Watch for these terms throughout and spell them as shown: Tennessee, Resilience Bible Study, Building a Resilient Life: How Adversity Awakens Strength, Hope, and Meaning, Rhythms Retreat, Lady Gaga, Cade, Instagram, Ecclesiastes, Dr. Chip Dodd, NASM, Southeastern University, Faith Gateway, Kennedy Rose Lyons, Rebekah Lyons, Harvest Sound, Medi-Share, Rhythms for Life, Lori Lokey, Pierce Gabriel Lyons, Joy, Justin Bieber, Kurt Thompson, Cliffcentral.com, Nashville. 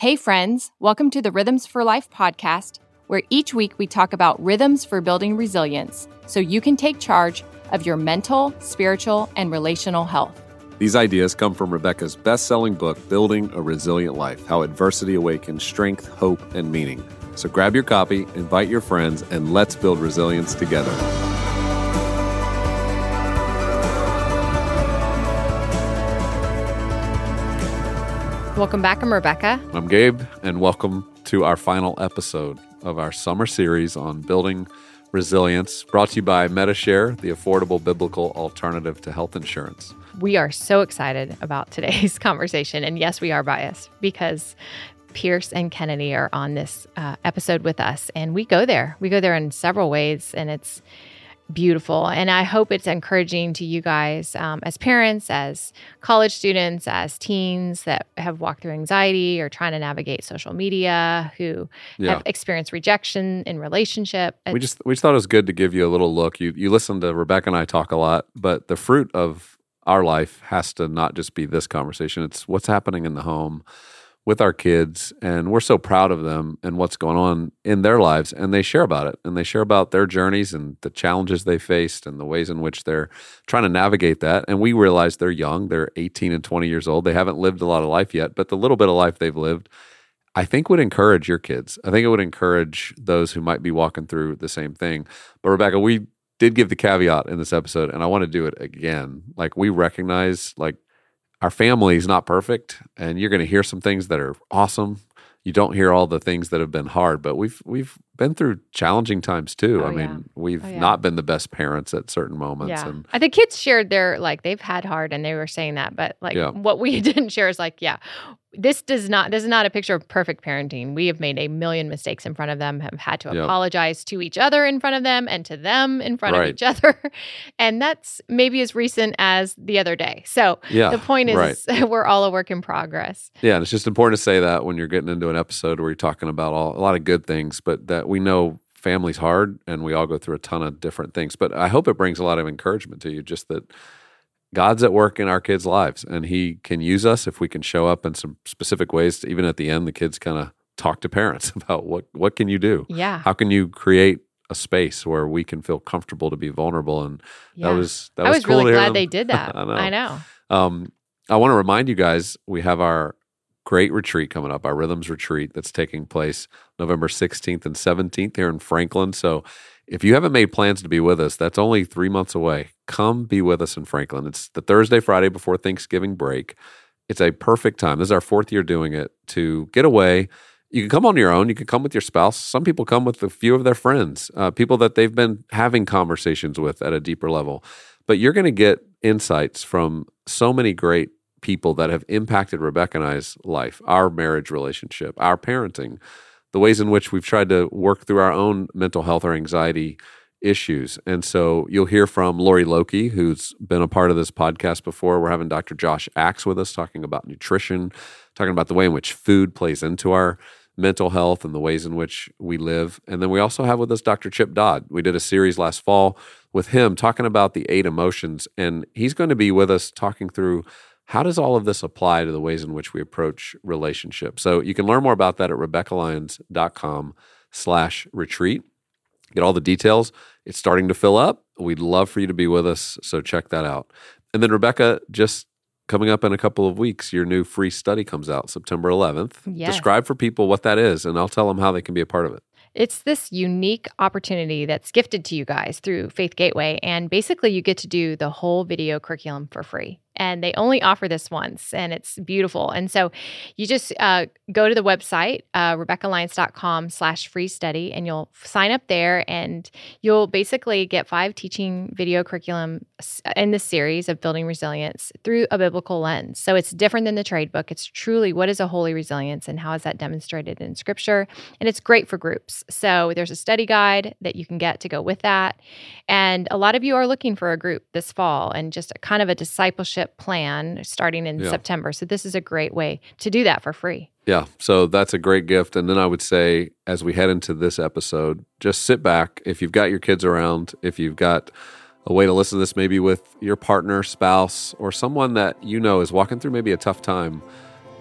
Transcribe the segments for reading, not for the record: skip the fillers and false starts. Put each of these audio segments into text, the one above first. Hey friends, welcome to the Rhythms for Life podcast, where each week we talk about rhythms for building resilience so you can take charge of your mental, spiritual, and relational health. These ideas come from Rebekah's best-selling book, Building a Resilient Life: How Adversity Awakens Strength, Hope, and Meaning. So grab your copy, invite your friends, and let's build resilience together. Welcome back. I'm Rebekah. I'm Gabe, and welcome to our final episode of our summer series on building resilience, brought to you by Medi-Share, the affordable biblical alternative to health insurance. We are so excited about today's conversation, and yes, we are biased because Pierce and Kennedy are on this episode with us, and we go there. We go there in several ways, and it's beautiful. And I hope it's encouraging to you guys as parents, as college students, as teens that have walked through anxiety or trying to navigate social media, who have experienced rejection in relationship. We just thought it was good to give you a little look. You listen to Rebekah and I talk a lot, but the fruit of our life has to not just be this conversation. It's what's happening in the home with our kids, and we're so proud of them and what's going on in their lives, and they share about it, and they share about their journeys and the challenges they faced and the ways in which they're trying to navigate that. And we realize they're young. They're 18 and 20 years old. They haven't lived a lot of life yet, but the little bit of life they've lived, I think, would encourage your kids. I think it would encourage those who might be walking through the same thing. But Rebekah, we did give the caveat in this episode, and I want to do it again. Like, we recognize, like, our family is not perfect, and you're going to hear some things that are awesome. You don't hear all the things that have been hard, but we've been through challenging times too. We've not been the best parents at certain moments. Yeah. And the kids shared their, like, they've had hard, and they were saying that, but what we didn't share is this is not a picture of perfect parenting. We have made a million mistakes in front of them, have had to apologize to each other in front of them and to them in front of each other. And that's maybe as recent as the other day. So the point is we're all a work in progress. Yeah, and it's just important to say that when you're getting into an episode where you're talking about a lot of good things, but that we know family's hard and we all go through a ton of different things. But I hope it brings a lot of encouragement to you, just that God's at work in our kids' lives, and He can use us if we can show up in some specific ways. Even at the end, the kids kind of talk to parents about what can you do? Yeah. How can you create a space where we can feel comfortable to be vulnerable? And that was cool. I was really glad they did that. I know. I want to remind you guys, we have our great retreat coming up, our Rhythms Retreat, that's taking place November 16th and 17th here in Franklin. So if you haven't made plans to be with us, that's only 3 months away. Come be with us in Franklin. It's the Thursday, Friday before Thanksgiving break. It's a perfect time. This is our fourth year doing it, to get away. You can come on your own. You can come with your spouse. Some people come with a few of their friends, people that they've been having conversations with at a deeper level. But you're going to get insights from so many great people that have impacted Rebekah and I's life, our marriage relationship, our parenting, the ways in which we've tried to work through our own mental health or anxiety issues. And so you'll hear from Lori Lokey, who's been a part of this podcast before. We're having Dr. Josh Axe with us, talking about nutrition, talking about the way in which food plays into our mental health and the ways in which we live. And then we also have with us Dr. Chip Dodd. We did a series last fall with him talking about the 8 emotions, and he's going to be with us talking through how does all of this apply to the ways in which we approach relationships? So you can learn more about that at RebekahLyons.com/retreat. Get all the details. It's starting to fill up. We'd love for you to be with us, so check that out. And then, Rebekah, just coming up in a couple of weeks, your new free study comes out September 11th. Yes. Describe for people what that is, and I'll tell them how they can be a part of it. It's this unique opportunity that's gifted to you guys through Faith Gateway, and basically you get to do the whole video curriculum for free. And they only offer this once, and it's beautiful. And so you just go to the website, RebekahLyons.com/free study, and you'll sign up there, and you'll basically get 5 teaching video curriculum in this series of building resilience through a biblical lens. So it's different than the trade book. It's truly, what is a holy resilience, and how is that demonstrated in Scripture? And it's great for groups. So there's a study guide that you can get to go with that. And a lot of you are looking for a group this fall, and just a kind of a discipleship plan starting in September. So this is a great way to do that for free. Yeah, so that's a great gift. And then I would say, as we head into this episode, just sit back. If you've got your kids around, if you've got a way to listen to this maybe with your partner, spouse, or someone that you know is walking through maybe a tough time,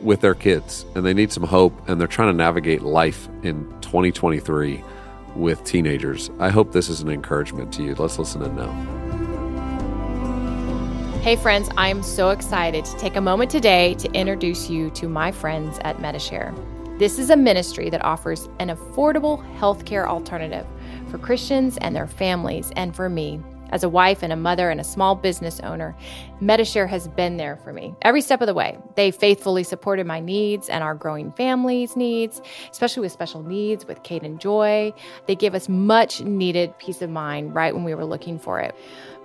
with their kids and they need some hope and they're trying to navigate life in 2023 with teenagers. I hope this is an encouragement to you. Let's listen in now. Hey friends, I am so excited to take a moment today to introduce you to my friends at Medi-Share. This is a ministry that offers an affordable healthcare alternative for Christians and their families, and for me. As a wife and a mother and a small business owner, Medi-Share has been there for me every step of the way. They faithfully supported my needs and our growing family's needs, especially with special needs with Cade and Joy. They gave us much needed peace of mind right when we were looking for it.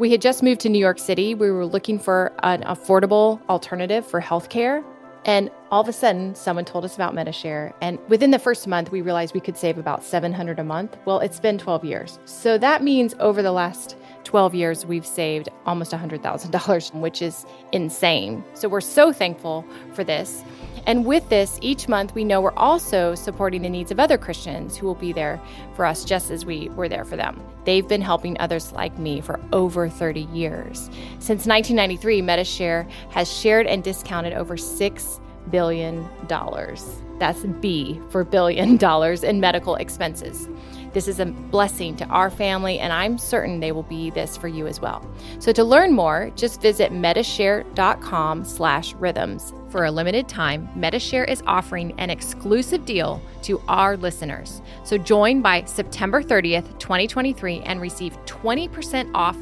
We had just moved to New York City. We were looking for an affordable alternative for healthcare. And all of a sudden, someone told us about Medi-Share. And within the first month, we realized we could save about $700 a month. Well, it's been 12 years. So that means over the last 12 years, we've saved almost $100,000, which is insane. So we're so thankful for this. And with this, each month, we know we're also supporting the needs of other Christians who will be there for us just as we were there for them. They've been helping others like me for over 30 years. Since 1993, Medi-Share has shared and discounted over $6 billion. That's B for $1 billion in medical expenses. This is a blessing to our family, and I'm certain they will be this for you as well. So to learn more, just visit Medi-Share.com/rhythms. For a limited time, Medi-Share is offering an exclusive deal to our listeners. So join by September 30th, 2023, and receive 20% off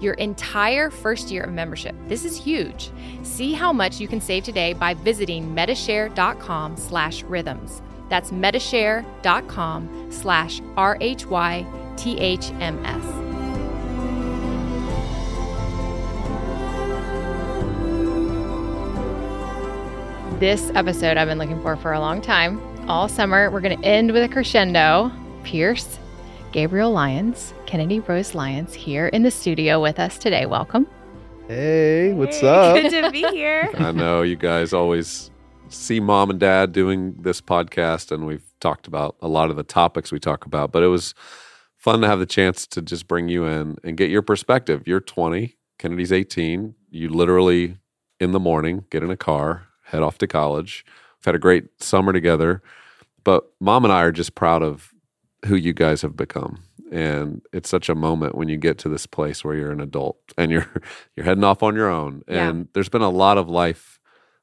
your entire first year of membership. This is huge. See how much you can save today by visiting Medi-Share.com/rhythms. That's Medi-Share.com/RHYTHMS. This episode I've been looking for a long time. All summer, we're going to end with a crescendo. Pierce Gabriel Lyons, Kennedy Rose Lyons, here in the studio with us today. Welcome. Hey, what's up? Good to be here. I know you guys always see mom and dad doing this podcast, and we've talked about a lot of the topics we talk about, but it was fun to have the chance to just bring you in and get your perspective. You're 20, Kennedy's 18. You literally, in the morning, get in a car, head off to college. We've had a great summer together, but mom and I are just proud of who you guys have become. And it's such a moment when you get to this place where you're an adult and you're heading off on your own. And There's been a lot of life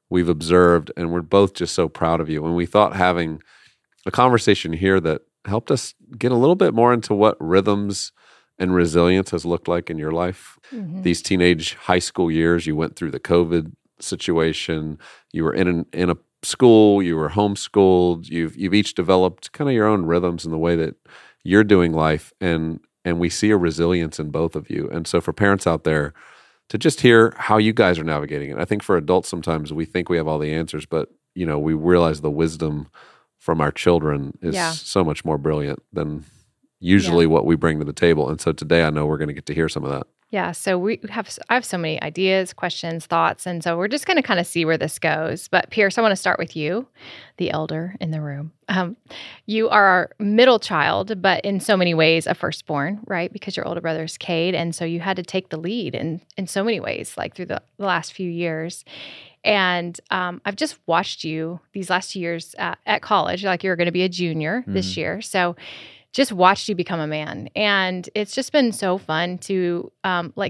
we've observed, and we're both just so proud of you. And we thought having a conversation here that helped us get a little bit more into what rhythms and resilience has looked like in your life. Mm-hmm. These teenage high school years, you went through the COVID situation, you were in a school, you were homeschooled, you've each developed kind of your own rhythms in the way that you're doing life, and we see a resilience in both of you. And so for parents out there, to just hear how you guys are navigating it. I think for adults, sometimes we think we have all the answers, but you know, we realize the wisdom from our children is so much more brilliant than usually what we bring to the table. And so today I know we're going to get to hear some of that. Yeah, so I have so many ideas, questions, thoughts, and so we're just going to kind of see where this goes. But Pierce, I want to start with you, the elder in the room. You are our middle child, but in so many ways a firstborn, right? Because your older brother is Cade, and so you had to take the lead in so many ways, like through the last few years. And I've just watched you these last 2 years at college, like you're going to be a junior this year, so just watched you become a man. And it's just been so fun to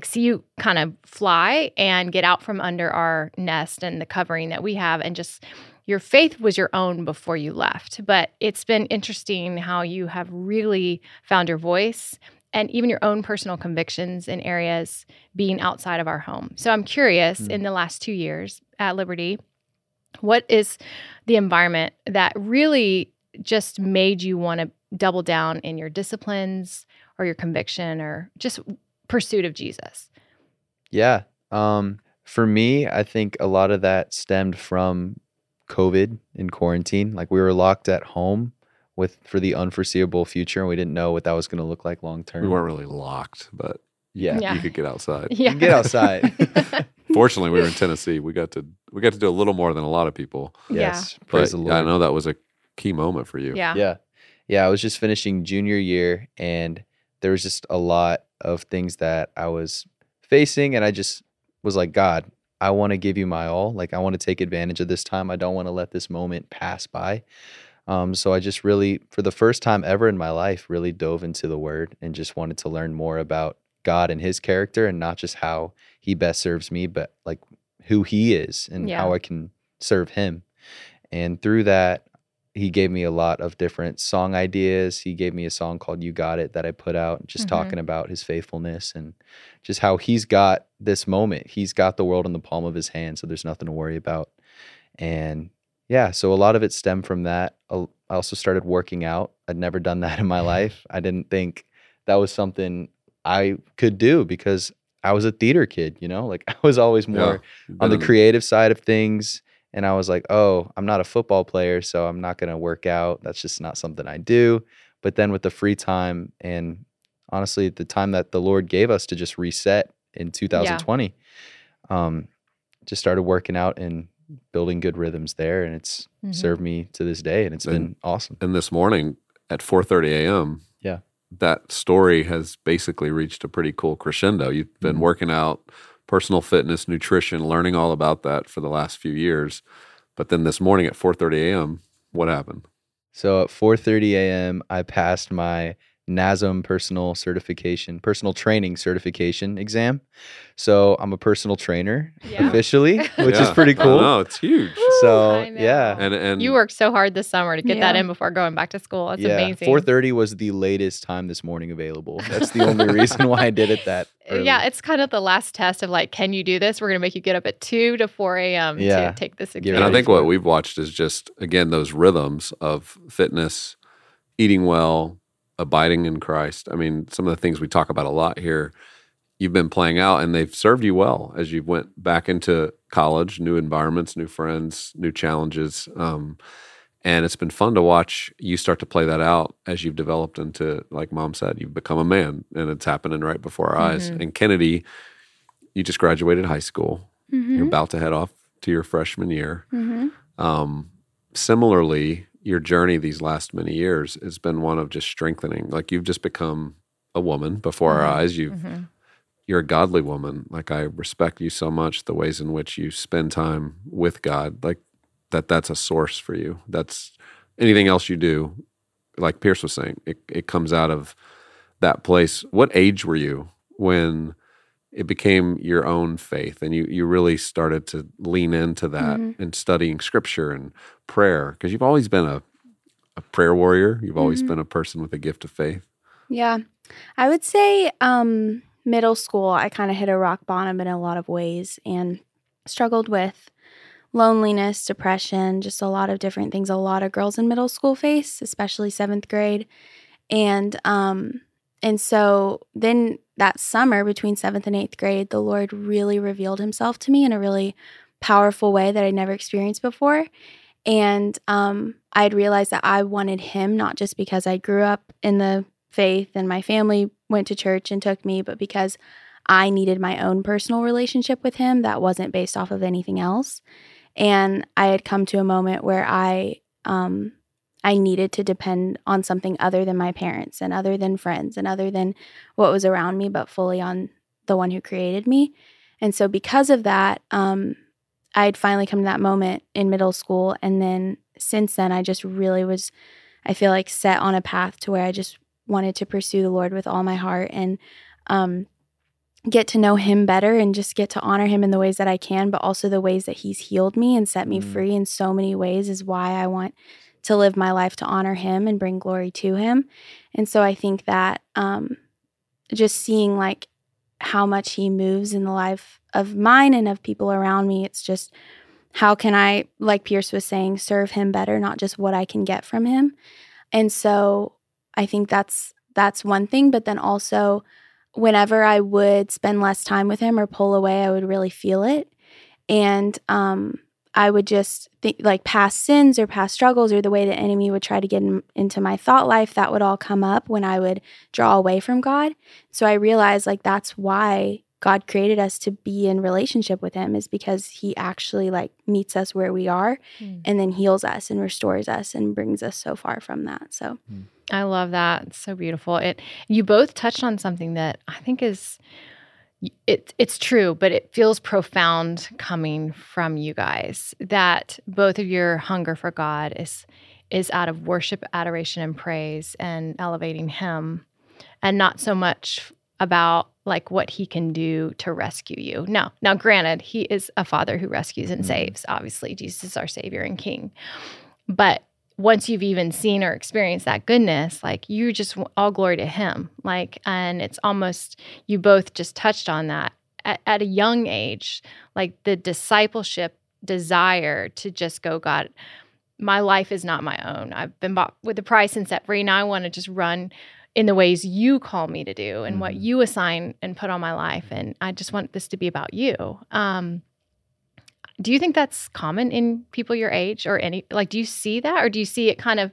see you kind of fly and get out from under our nest and the covering that we have. And just your faith was your own before you left. But it's been interesting how you have really found your voice and even your own personal convictions in areas being outside of our home. So I'm curious, in the last 2 years at Liberty, what is the environment that really just made you want to double down in your disciplines or your conviction or just pursuit of Jesus? Yeah. For me, I think a lot of that stemmed from COVID and quarantine. Like we were locked at home for the unforeseeable future, and we didn't know what that was going to look like long term. We weren't really locked, but you could get outside. Yeah. You can get outside. Fortunately, we were in Tennessee. We got to do a little more than a lot of people. Yes. Yeah. Praise the Lord. I know that was a key moment for you. Yeah. Yeah. Yeah, I was just finishing junior year, and there was just a lot of things that I was facing, and I just was like, God, I want to give you my all. Like, I want to take advantage of this time. I don't want to let this moment pass by. So I just really, for the first time ever in my life, really dove into the Word and just wanted to learn more about God and His character, and not just how He best serves me, but like who He is and how I can serve Him. And through that, He gave me a lot of different song ideas. He gave me a song called You Got It that I put out, just talking about His faithfulness and just how He's got this moment. He's got the world in the palm of His hand, so there's nothing to worry about. And yeah, so a lot of it stemmed from that. I also started working out. I'd never done that in my life. I didn't think that was something I could do because I was a theater kid, you know? Like, I was always more on the creative side of things. And I was like, oh, I'm not a football player, so I'm not going to work out. That's just not something I do. But then with the free time, and honestly, the time that the Lord gave us to just reset in 2020, just started working out and building good rhythms there. And it's served me to this day, and it's been awesome. And this morning at 4:30 a.m., that story has basically reached a pretty cool crescendo. You've been working out, personal fitness, nutrition, learning all about that for the last few years. But then this morning at 4:30 a.m., what happened? So at 4:30 a.m., I passed my NASM personal training certification exam. So I'm a personal trainer officially, which is pretty cool. No, it's huge. So and you worked so hard this summer to get that in before going back to school. That's amazing. 4:30 was the latest time this morning available. That's the only reason why I did it that early. Yeah, it's kind of the last test of like, can you do this? We're going to make you get up at 2 to 4 a.m. to take this exam. And I think what we've watched is just, again, those rhythms of fitness, eating well, abiding in Christ. I mean, some of the things we talk about a lot here, you've been playing out and they've served you well as you went back into college, new environments, new friends, new challenges. And it's been fun to watch you start to play that out as you've developed into, like Mom said, you've become a man, and it's happening right before our eyes. And Kennedy, you just graduated high school. You're about to head off to your freshman year. Similarly, your journey these last many years has been one of just strengthening. Like, you've just become a woman before our eyes. You're a godly woman. Like, I respect you so much, the ways in which you spend time with God, like that's a source for you. That's anything else you do, like Pierce was saying, it comes out of that place. What age were you when it became your own faith, and you really started to lean into that and studying Scripture and prayer? Because you've always been a prayer warrior. You've always been a person with a gift of faith. Yeah. I would say middle school, I kind of hit a rock bottom in a lot of ways and struggled with loneliness, depression, just a lot of different things. A lot of girls in middle school face, especially 7th grade. And so then that summer between 7th and 8th grade, the Lord really revealed Himself to me in a really powerful way that I'd never experienced before. And I'd realized that I wanted Him, not just because I grew up in the faith and my family went to church and took me, but because I needed my own personal relationship with Him that wasn't based off of anything else. And I had come to a moment where I needed to depend on something other than my parents and other than friends and other than what was around me, but fully on the one who created me. And so because of that, I had finally come to that moment in middle school. And then since then, I just really was, I feel like, set on a path to where I just wanted to pursue the Lord with all my heart and get to know Him better and just get to honor Him in the ways that I can, but also the ways that He's healed me and set me free in so many ways is why I want to live my life to honor Him and bring glory to Him. And so I think that just seeing like how much He moves in the life of mine and of people around me, it's just how can I, like Pierce was saying, serve Him better, not just what I can get from Him. And so I think that's one thing. But then also whenever I would spend less time with Him or pull away, I would really feel it. And I would just think like past sins or past struggles or the way the enemy would try to get into my thought life, that would all come up when I would draw away from God. So I realized like that's why God created us to be in relationship with Him, is because He actually like meets us where we are and then heals us and restores us and brings us so far from that. So I love that. It's so beautiful. You both touched on something that I think is It's true, but it feels profound coming from you guys that both of your hunger for God is out of worship, adoration, and praise and elevating Him, and not so much about like what He can do to rescue you. Now, granted, He is a Father who rescues and saves. Obviously, Jesus is our Savior and King. But once you've even seen or experienced that goodness, like you just all glory to Him. Like, and it's almost, you both just touched on that at a young age, like the discipleship desire to just go, God, my life is not my own. I've been bought with a price and set free. Now I want to just run in the ways you call me to do and what you assign and put on my life. And I just want this to be about you. Do you think that's common in people your age or any, like, do you see that? Or do you see it kind of,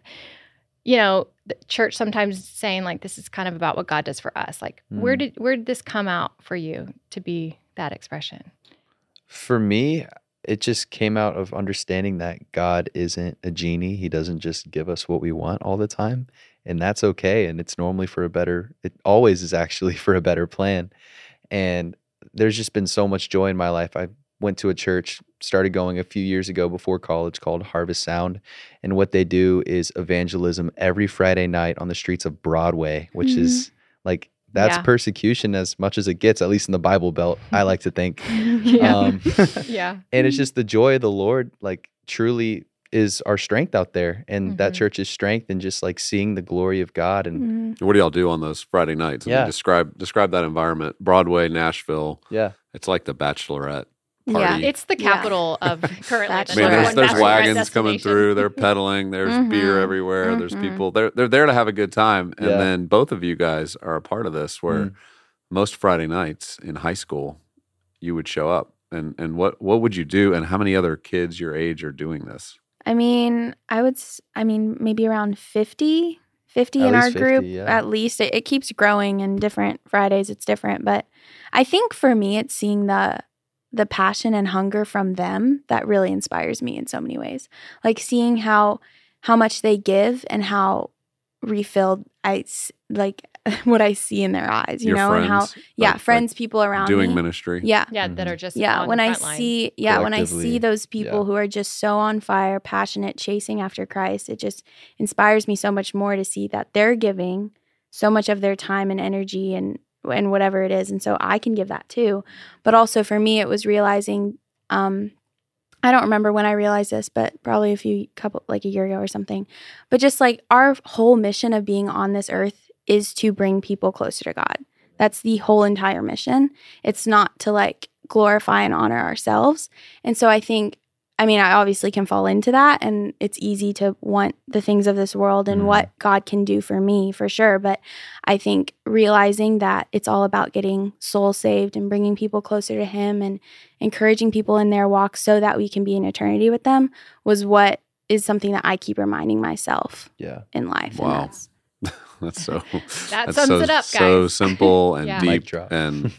you know, the church sometimes saying like, this is kind of about what God does for us. Like where did this come out for you to be that expression? For me, it just came out of understanding that God isn't a genie. He doesn't just give us what we want all the time, and that's okay. And it's normally for a better, it always is actually for a better plan. And there's just been so much joy in my life. I went to a church, started going a few years ago before college, called Harvest Sound. And what they do is evangelism every Friday night on the streets of Broadway, which is like, that's persecution as much as it gets, at least in the Bible Belt, I like to think. And it's just the joy of the Lord, like truly is our strength out there. And that church's strength, and just like seeing the glory of God. And what do y'all do on those Friday nights? I mean, describe that environment. Broadway, Nashville. Yeah. It's like the Bachelorette. Party. Yeah, it's the capital of currently. Man, there's wagons coming through. They're pedaling. There's beer everywhere. There's people. They're there to have a good time. And then both of you guys are a part of this, where most Friday nights in high school, you would show up. And what would you do? And how many other kids your age are doing this? I mean, maybe around 50 in our group, at least. It keeps growing, and different Fridays it's different. But I think for me, it's seeing the passion and hunger from them that really inspires me in so many ways. Like seeing how much they give and how refilled what I see in their eyes, you Your know, friends, and how friends, like people around doing me. Ministry, that are just on when I see when I see those people who are just so on fire, passionate, chasing after Christ, it just inspires me so much more to see that they're giving so much of their time and energy and whatever it is. And so I can give that too. But also for me, it was realizing, I don't remember when I realized this, but probably a year ago or something, but just like our whole mission of being on this earth is to bring people closer to God. That's the whole entire mission. It's not to like glorify and honor ourselves. And so I obviously can fall into that, and it's easy to want the things of this world and what God can do for me, for sure. But I think realizing that it's all about getting souls saved and bringing people closer to Him and encouraging people in their walk so that we can be in eternity with them was what is something that I keep reminding myself in life. Wow. That's so that sums it up, guys. So simple and deep. And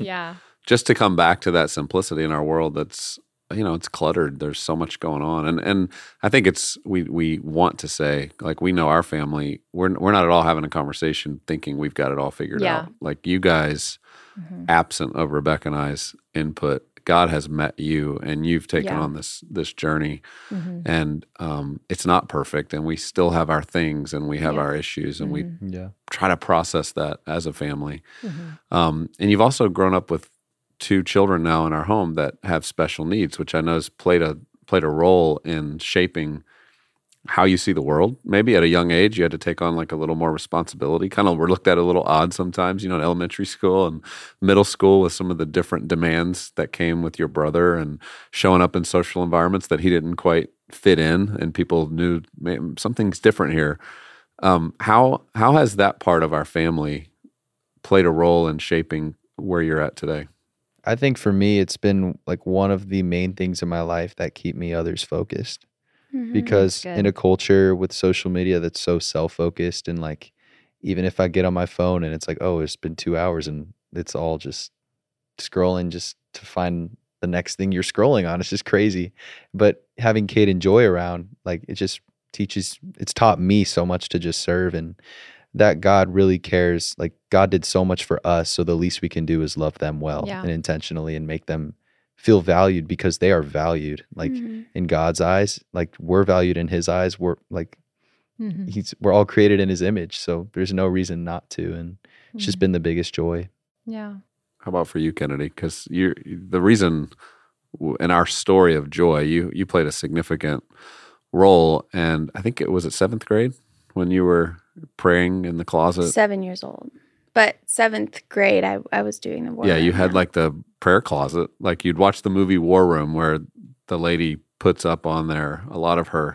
just to come back to that simplicity in our world that's, you know, it's cluttered. There's so much going on, and I think it's we want to say, like, we know our family. We're not at all having a conversation thinking we've got it all figured out. Like, you guys, absent of Rebekah and I's input, God has met you, and you've taken on this journey. And it's not perfect, and we still have our things, and we have our issues, and we try to process that as a family. And you've also grown up with 2 children now in our home that have special needs, which I know has played a role in shaping how you see the world. Maybe at a young age, you had to take on like a little more responsibility. Kind of were looked at a little odd sometimes, you know, in elementary school and middle school, with some of the different demands that came with your brother and showing up in social environments that he didn't quite fit in, and people knew something's different here. How has that part of our family played a role in shaping where you're at today? I think for me, it's been like one of the main things in my life that keep me others focused, because in a culture with social media that's so self-focused, and like, even if I get on my phone and it's like, oh, it's been 2 hours, and it's all just scrolling just to find the next thing you're scrolling on. It's just crazy. But having Cade and Joy around, like, it just taught me so much to just serve. And that God really cares. Like, God did so much for us, so the least we can do is love them well and intentionally and make them feel valued, because they are valued, like, in God's eyes. Like, we're valued in his eyes. We're like, we're all created in his image, so there's no reason not to. And it's just been the biggest joy. Yeah. How about for you, Kennedy? Because you're the reason in our story of joy, you played a significant role. And I think it was at seventh grade when you were praying in the closet. 7 years old. But seventh grade, I was doing the war room. Yeah, you had like the prayer closet. Like, you'd watch the movie War Room, where the lady puts up on there a lot of her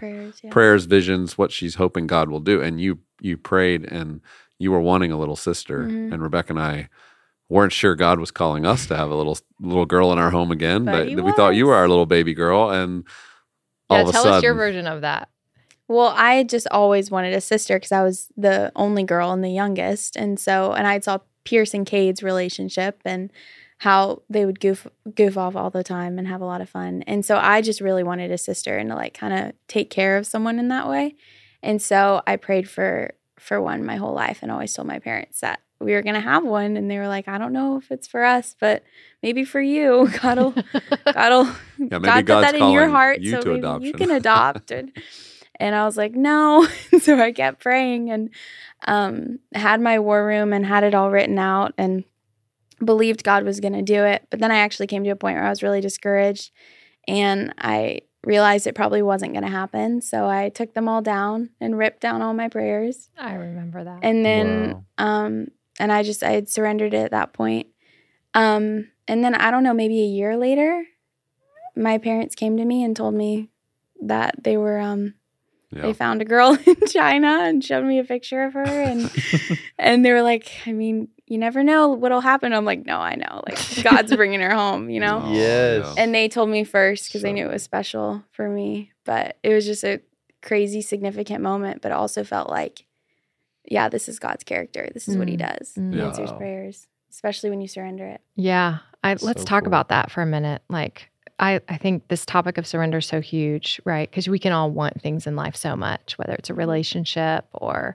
prayers, visions, what she's hoping God will do. And you prayed, and you were wanting a little sister. Mm-hmm. And Rebekah and I weren't sure God was calling us to have a little girl in our home again. But we thought you were our little baby girl. And all of a sudden— tell us your version of that. Well, I just always wanted a sister because I was the only girl and the youngest. And I saw Pierce and Cade's relationship and how they would goof off all the time and have a lot of fun. And so I just really wanted a sister and to like kind of take care of someone in that way. And so I prayed for one my whole life and always told my parents that we were going to have one. And they were like, I don't know if it's for us, but maybe for you. God put that in your heart, so maybe you can adopt. And I was like, no. So I kept praying and had my war room and had it all written out and believed God was going to do it. But then I actually came to a point where I was really discouraged and I realized it probably wasn't going to happen. So I took them all down and ripped down all my prayers. I remember that. And then, and I had surrendered it at that point. And then I don't know, maybe a year later, my parents came to me and told me that they were, they found a girl in China and showed me a picture of her. And and they were like, I mean, you never know what'll happen. I'm like, no, I know. Like, God's bringing her home, you know? Yes. And they told me first because they knew it was special for me. But it was just a crazy, significant moment. But also felt like, yeah, this is God's character. This is what he does. He answers prayers, especially when you surrender it. Yeah. Let's talk about that for a minute. Like, I think this topic of surrender is so huge, right? Because we can all want things in life so much, whether it's a relationship or,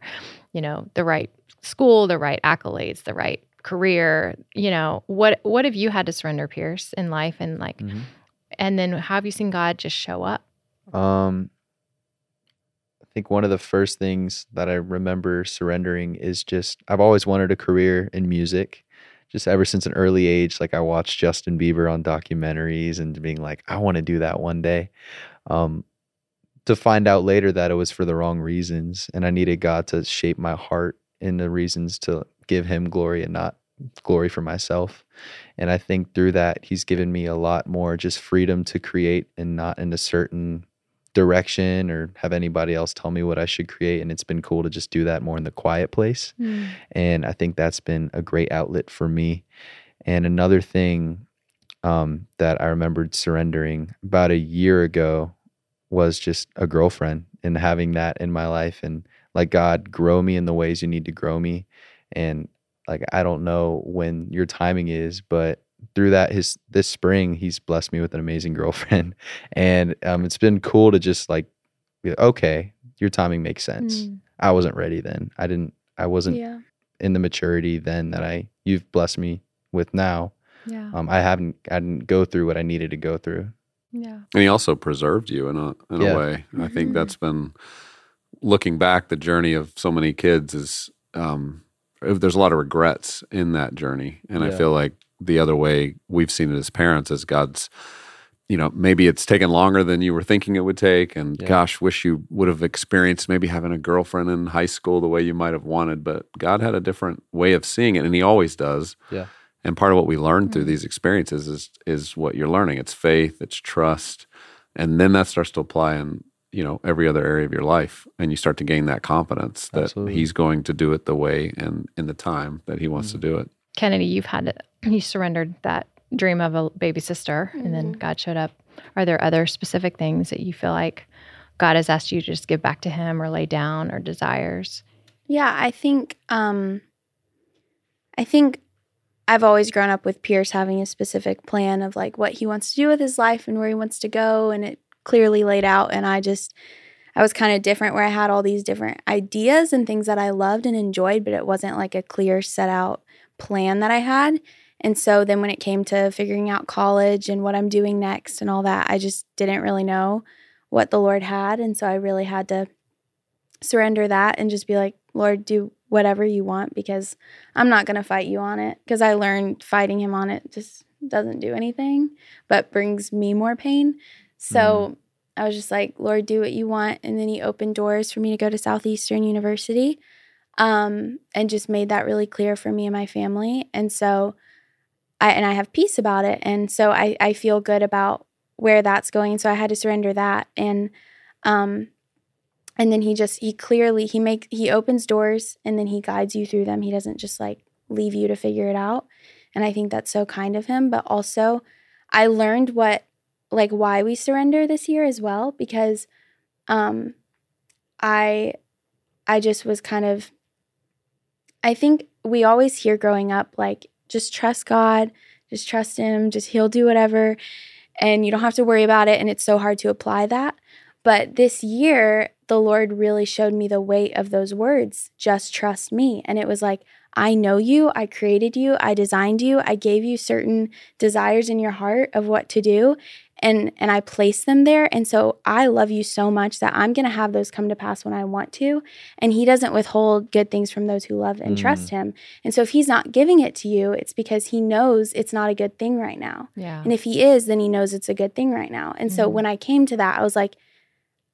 you know, the right school, the right accolades, the right career. You know, what have you had to surrender, Pierce, in life? And like, and then how have you seen God just show up? I think one of the first things that I remember surrendering is just, I've always wanted a career in music. Just ever since an early age, like I watched Justin Bieber on documentaries and being like, I want to do that one day. To find out later that it was for the wrong reasons, and I needed God to shape my heart in the reasons to give him glory and not glory for myself. And I think through that, he's given me a lot more just freedom to create and not in a certain direction or have anybody else tell me what I should create. And it's been cool to just do that more in the quiet place. And I think that's been a great outlet for me. And another thing that I remembered surrendering about a year ago was just a girlfriend and having that in my life, and like, God, grow me in the ways you need to grow me. And like, I don't know when your timing is, but through that, this spring, he's blessed me with an amazing girlfriend. And it's been cool to just like, okay, your timing makes sense. I wasn't ready then. I wasn't in the maturity then that you've blessed me with now. Yeah. I didn't go through what I needed to go through. Yeah. And he also preserved you in a way. I think that's been, looking back, the journey of so many kids is, there's a lot of regrets in that journey. And I feel like the other way we've seen it as parents is God's, you know, maybe it's taken longer than you were thinking it would take. And gosh, wish you would have experienced maybe having a girlfriend in high school the way you might have wanted. But God had a different way of seeing it, and he always does. Yeah. And part of what we learn through these experiences is what you're learning. It's faith, it's trust. And then that starts to apply in, you know, every other area of your life. And you start to gain that confidence that he's going to do it the way and in the time that he wants to do it. Kennedy, you surrendered that dream of a baby sister, and then God showed up. Are there other specific things that you feel like God has asked you to just give back to him or lay down, or desires? Yeah, I think I've always grown up with Pierce having a specific plan of like what he wants to do with his life and where he wants to go, and it clearly laid out. And I was kind of different, where I had all these different ideas and things that I loved and enjoyed, but it wasn't like a clear set out plan that I had. And so then when it came to figuring out college and what I'm doing next and all that, I just didn't really know what the Lord had. And so I really had to surrender that and just be like, Lord, do whatever you want, because I'm not going to fight you on it. Because I learned fighting him on it just doesn't do anything, but brings me more pain. So I was just like, Lord, do what you want. And then he opened doors for me to go to Southeastern University, and just made that really clear for me and my family. And so I have peace about it. And so I feel good about where that's going. And so I had to surrender that. And then he opens doors and then he guides you through them. He doesn't just like leave you to figure it out. And I think that's so kind of him. But also I learned why we surrender this year as well, because I just was kind of, I think we always hear growing up, like, just trust God, just trust him, just he'll do whatever, and you don't have to worry about it. And it's so hard to apply that. But this year, the Lord really showed me the weight of those words, just trust me. And it was like, I know you, I created you, I designed you, I gave you certain desires in your heart of what to do, and I placed them there. And so I love you so much that I'm going to have those come to pass when I want to. And he doesn't withhold good things from those who love and trust him. And so if he's not giving it to you, it's because he knows it's not a good thing right now. Yeah. And if he is, then he knows it's a good thing right now. And so when I came to that, I was like,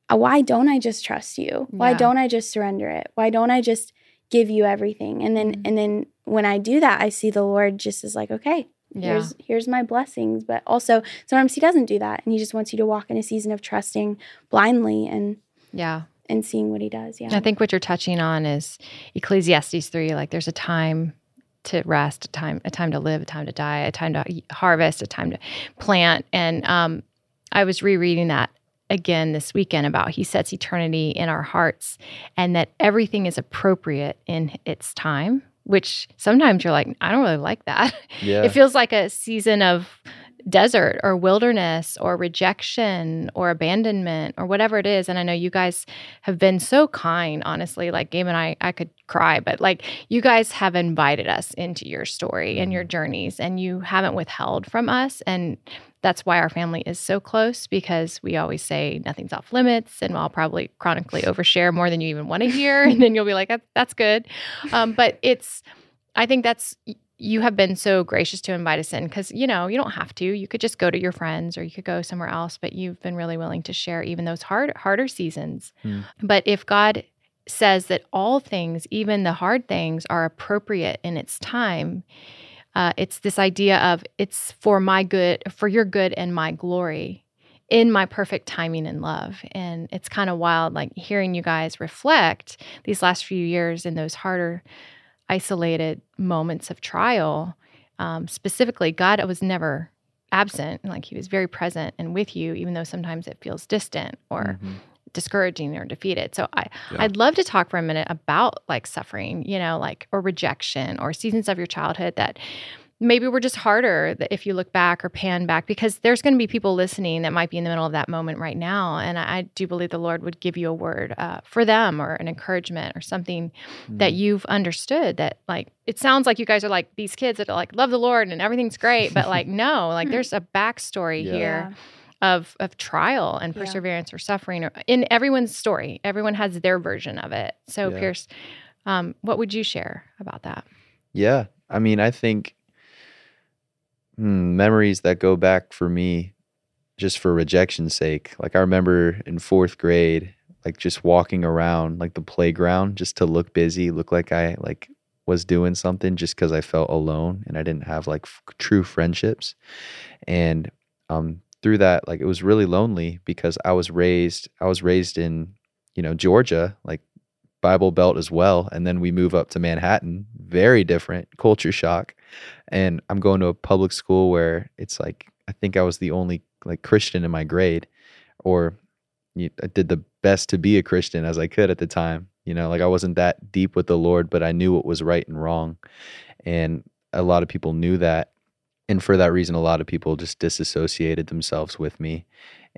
why don't I just trust you? Why don't I just surrender it? Why don't I just give you everything? And then and then when I do that, I see the Lord just is like, okay, here's my blessings. But also sometimes he doesn't do that, and he just wants you to walk in a season of trusting blindly and seeing what he does. Yeah. I think what you're touching on is Ecclesiastes 3, like there's a time to rest, a time to live, a time to die, a time to harvest, a time to plant. And I was rereading that again this weekend about he sets eternity in our hearts, and that everything is appropriate in its time, which sometimes you're like, I don't really like that. Yeah. It feels like a season of desert or wilderness or rejection or abandonment or whatever it is. And I know you guys have been so kind, honestly, like Gabe and I could cry, but like you guys have invited us into your story and your journeys, and you haven't withheld from us. And that's why our family is so close, because we always say nothing's off limits, and I'll probably chronically overshare more than you even want to hear. And then you'll be like, that's good. But I think that's, you have been so gracious to invite us in, because, you know, you don't have to. You could just go to your friends, or you could go somewhere else, but you've been really willing to share even those harder seasons. Mm. But if God says that all things, even the hard things, are appropriate in its time, it's this idea of it's for my good, for your good and my glory, in my perfect timing and love. And it's kind of wild, like hearing you guys reflect these last few years in those harder, isolated moments of trial. Specifically, God was never absent. Like he was very present and with you, even though sometimes it feels distant or discouraging or defeated. So I'd love to talk for a minute about like suffering, you know, like, or rejection, or seasons of your childhood that maybe were just harder if you look back or pan back, because there's going to be people listening that might be in the middle of that moment right now. And I do believe the Lord would give you a word for them, or an encouragement, or something that you've understood that, like, it sounds like you guys are like these kids that are like, love the Lord and everything's great. But like, no, like there's a backstory here of trial and perseverance or suffering, or in everyone's story. Everyone has their version of it. So Pierce, what would you share about that? Yeah. I mean, I think, memories that go back for me, just for rejection's sake. Like I remember in 4th grade, like just walking around like the playground just to look busy, look like I like was doing something, just because I felt alone and I didn't have like true friendships. And through that, like it was really lonely, because I was raised in, you know, Georgia, like Bible Belt as well. And then we move up to Manhattan, very different, culture shock. And I'm going to a public school where it's like, I think I was the only like Christian in my grade, or I did the best to be a Christian as I could at the time. You know, like I wasn't that deep with the Lord, but I knew what was right and wrong. And a lot of people knew that. And for that reason, a lot of people just disassociated themselves with me.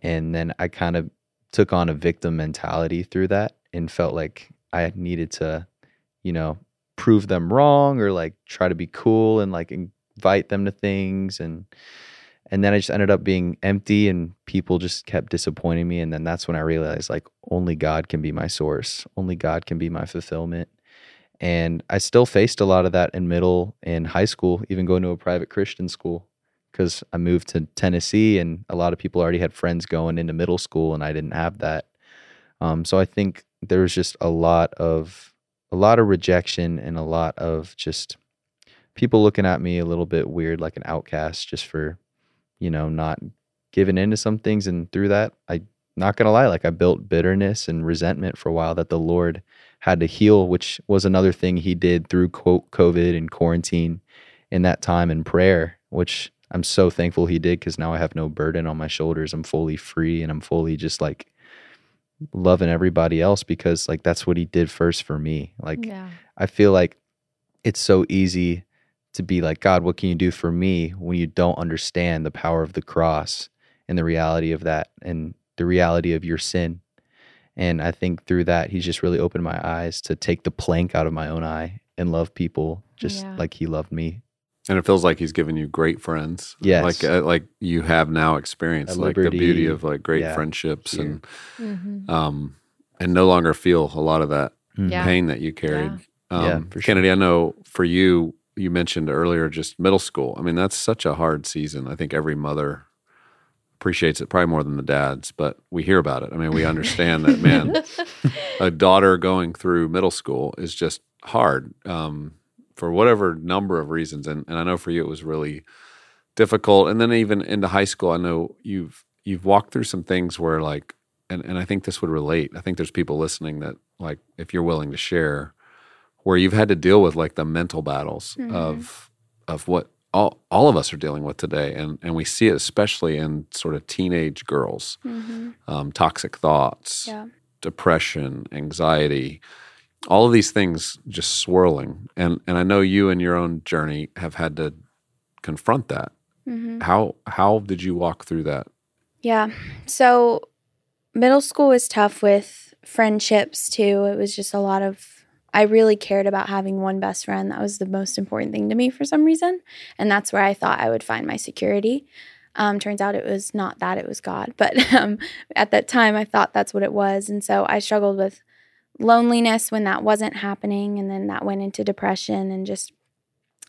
And then I kind of took on a victim mentality through that and felt like I needed to, you know, prove them wrong or like try to be cool and like invite them to things. And then I just ended up being empty and people just kept disappointing me. And then that's when I realized like only God can be my source. Only God can be my fulfillment. And I still faced a lot of that in middle and high school, even going to a private Christian school, because I moved to Tennessee and a lot of people already had friends going into middle school and I didn't have that. So I think there was just a lot of rejection and a lot of just people looking at me a little bit weird, like an outcast, just for, you know, not giving into some things. And through that, I not going to lie, like I built bitterness and resentment for a while that the Lord had to heal, which was another thing he did through quote COVID and quarantine in that time in prayer, which I'm so thankful he did, because now I have no burden on my shoulders. I'm fully free and I'm fully just like loving everybody else, because like that's what he did first for me. Like yeah. I feel like it's so easy to be like, God, what can you do for me, when you don't understand the power of the cross and the reality of that and the reality of your sin. And I think through that, he's just really opened my eyes to take the plank out of my own eye and love people just yeah. like he loved me. And it feels like he's given you great friends. Yes. Like you have now experienced like the beauty of like great yeah. friendships yeah. and mm-hmm. And no longer feel a lot of that mm-hmm. pain that you carried. Yeah. Yeah, for sure. Kennedy, I know for you, you mentioned earlier just middle school. I mean, that's such a hard season. I think every mother appreciates it probably more than the dads, but we hear about it. I mean, we understand that, man, a daughter going through middle school is just hard for whatever number of reasons. And I know for you, it was really difficult. And then even into high school, I know you've walked through some things where like, and I think this would relate. I think there's people listening that like, if you're willing to share, where you've had to deal with like the mental battles mm-hmm. of what all of us are dealing with today. And we see it especially in sort of teenage girls, mm-hmm. Toxic thoughts, yeah. depression, anxiety, all of these things just swirling. And I know you in your own journey have had to confront that. Mm-hmm. How did you walk through that? Yeah. So middle school was tough with friendships too. It was just a lot of, I really cared about having one best friend. That was the most important thing to me for some reason. And that's where I thought I would find my security. Turns out it was not that, it was God. But at that time, I thought that's what it was. And so I struggled with loneliness when that wasn't happening. And then that went into depression and just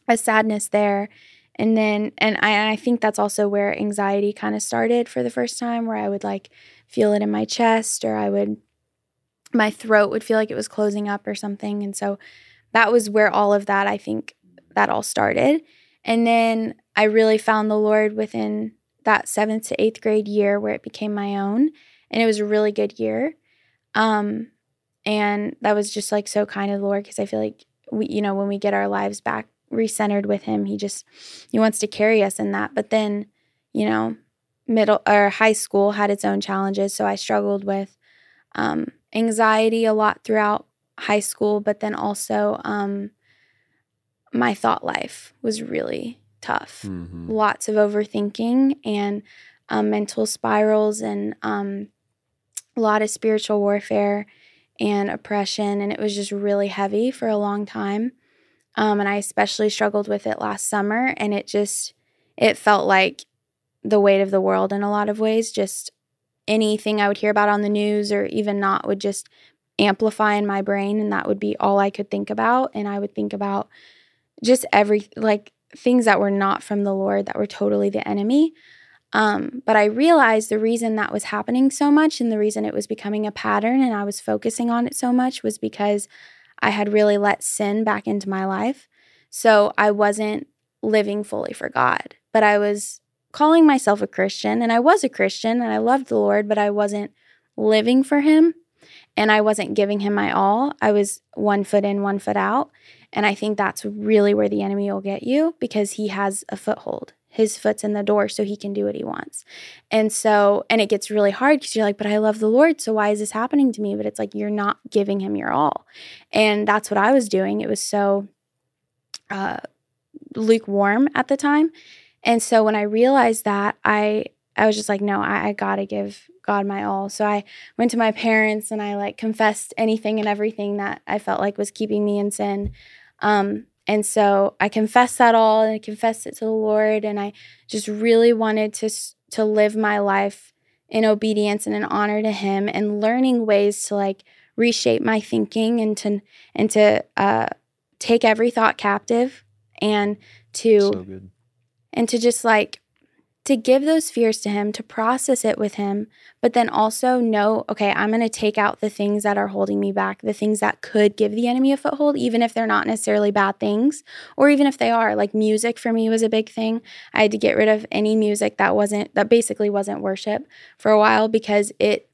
a sadness there. And then, and I think that's also where anxiety kind of started for the first time, where I would like feel it in my chest, or my throat would feel like it was closing up or something. And so that was where all of that, I think that all started. And then I really found the Lord within that 7th to 8th grade year, where it became my own. And it was a really good year. And that was just like so kind of the Lord, because I feel like we, you know, when we get our lives back recentered with him, he wants to carry us in that. But then, you know, middle or high school had its own challenges. So I struggled with anxiety a lot throughout high school, but then also my thought life was really tough. Mm-hmm. Lots of overthinking and mental spirals and a lot of spiritual warfare and oppression, and it was just really heavy for a long time. And I especially struggled with it last summer, and it felt like the weight of the world in a lot of ways. Just anything I would hear about on the news or even not would just amplify in my brain, and that would be all I could think about. And I would think about just things that were not from the Lord, that were totally the enemy. But I realized the reason that was happening so much, and the reason it was becoming a pattern and I was focusing on it so much, was because I had really let sin back into my life. So I wasn't living fully for God, but I was calling myself a Christian, and I was a Christian, and I loved the Lord, but I wasn't living for him, and I wasn't giving him my all. I was one foot in, one foot out, and I think that's really where the enemy will get you, because he has a foothold. His foot's in the door, so he can do what he wants. And so, and it gets really hard, because you're like, but I love the Lord, so why is this happening to me? But it's like, you're not giving him your all, and that's what I was doing. It was so lukewarm at the time. And so when I realized that, I was just like, no, I got to give God my all. So I went to my parents and I like confessed anything and everything that I felt like was keeping me in sin. And so I confessed that all and I confessed it to the Lord. And I just really wanted to live my life in obedience and in honor to Him, and learning ways to like reshape my thinking and to take every thought captive and to just like to give those fears to Him, to process it with Him, but then also know, okay, I'm going to take out the things that are holding me back, the things that could give the enemy a foothold, even if they're not necessarily bad things, or even if they are. Like music for me was a big thing. I had to get rid of any music that basically wasn't worship for a while, because it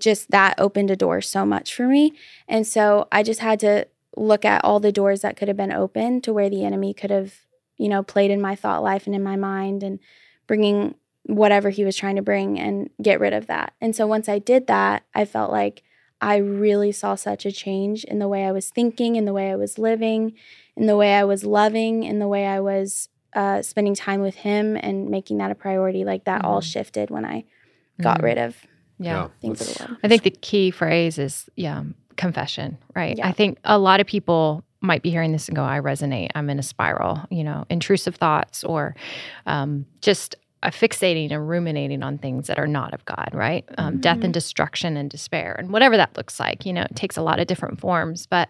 just, that opened a door so much for me. And so I just had to look at all the doors that could have been open to where the enemy could have, you know, played in my thought life and in my mind and bringing whatever he was trying to bring, and get rid of that. And so once I did that, I felt like I really saw such a change in the way I was thinking, in the way I was living, in the way I was loving, in the way I was spending time with Him and making that a priority. Like that all shifted when I got rid of things. I think the key phrase is confession, right? Yeah. I think a lot of people might be hearing this and go, I resonate. I'm in a spiral, you know, intrusive thoughts, or just fixating and ruminating on things that are not of God, right? Death and destruction and despair and whatever that looks like, you know, it takes a lot of different forms. But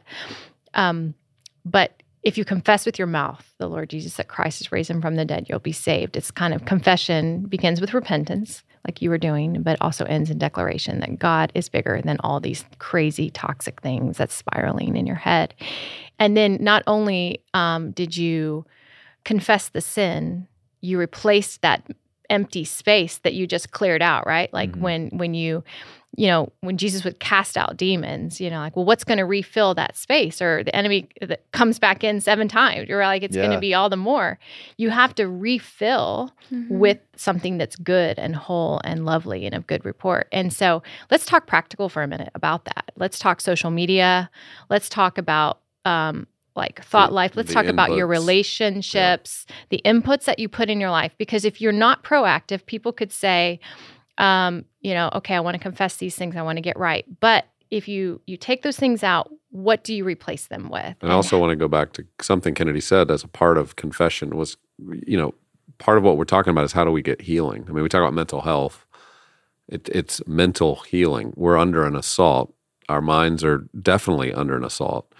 if you confess with your mouth the Lord Jesus, that Christ is raised Him from the dead, you'll be saved. It's kind of confession begins with repentance, like you were doing, but also ends in declaration that God is bigger than all these crazy toxic things that's spiraling in your head. And then not only did you confess the sin, you replaced that empty space that you just cleared out, right? Like when Jesus would cast out demons, you know, like, well, what's going to refill that space? Or the enemy that comes back in 7 times, you're like, it's going to be all the more. You have to refill with something that's good and whole and lovely and of good report. And so let's talk practical for a minute about that. Let's talk social media. Let's talk about life. Let's talk about your relationships, the inputs that you put in your life. Because if you're not proactive, people could say, okay, I want to confess these things. I want to get right. But if you take those things out, what do you replace them with? And I also want to go back to something Kennedy said as a part of confession was, you know, part of what we're talking about is how do we get healing? I mean, we talk about mental health. It's mental healing. We're under an assault. Our minds are definitely under an assault.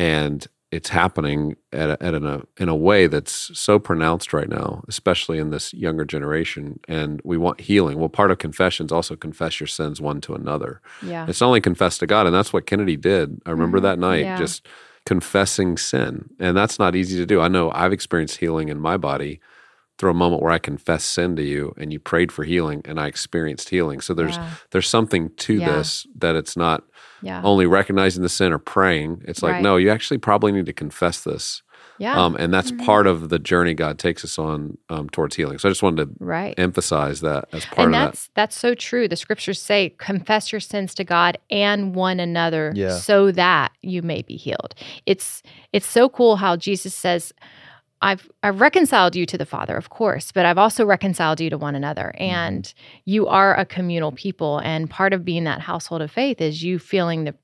And it's happening in a way that's so pronounced right now, especially in this younger generation. And we want healing. Well, part of confession is also confess your sins one to another. Yeah. It's not only confess to God, and that's what Kennedy did. I remember that night, just confessing sin. And that's not easy to do. I know I've experienced healing in my body through a moment where I confessed sin to you, and you prayed for healing, and I experienced healing. So there's something to this that it's not— only recognizing the sin or praying. It's like, no, you actually probably need to confess this. And that's part of the journey God takes us on towards healing. So I just wanted to emphasize that as part of that. And that's so true. The scriptures say, confess your sins to God and one another so that you may be healed. It's so cool how Jesus says, I've reconciled you to the Father, of course, but I've also reconciled you to one another. And you are a communal people. And part of being that household of faith is you feeling the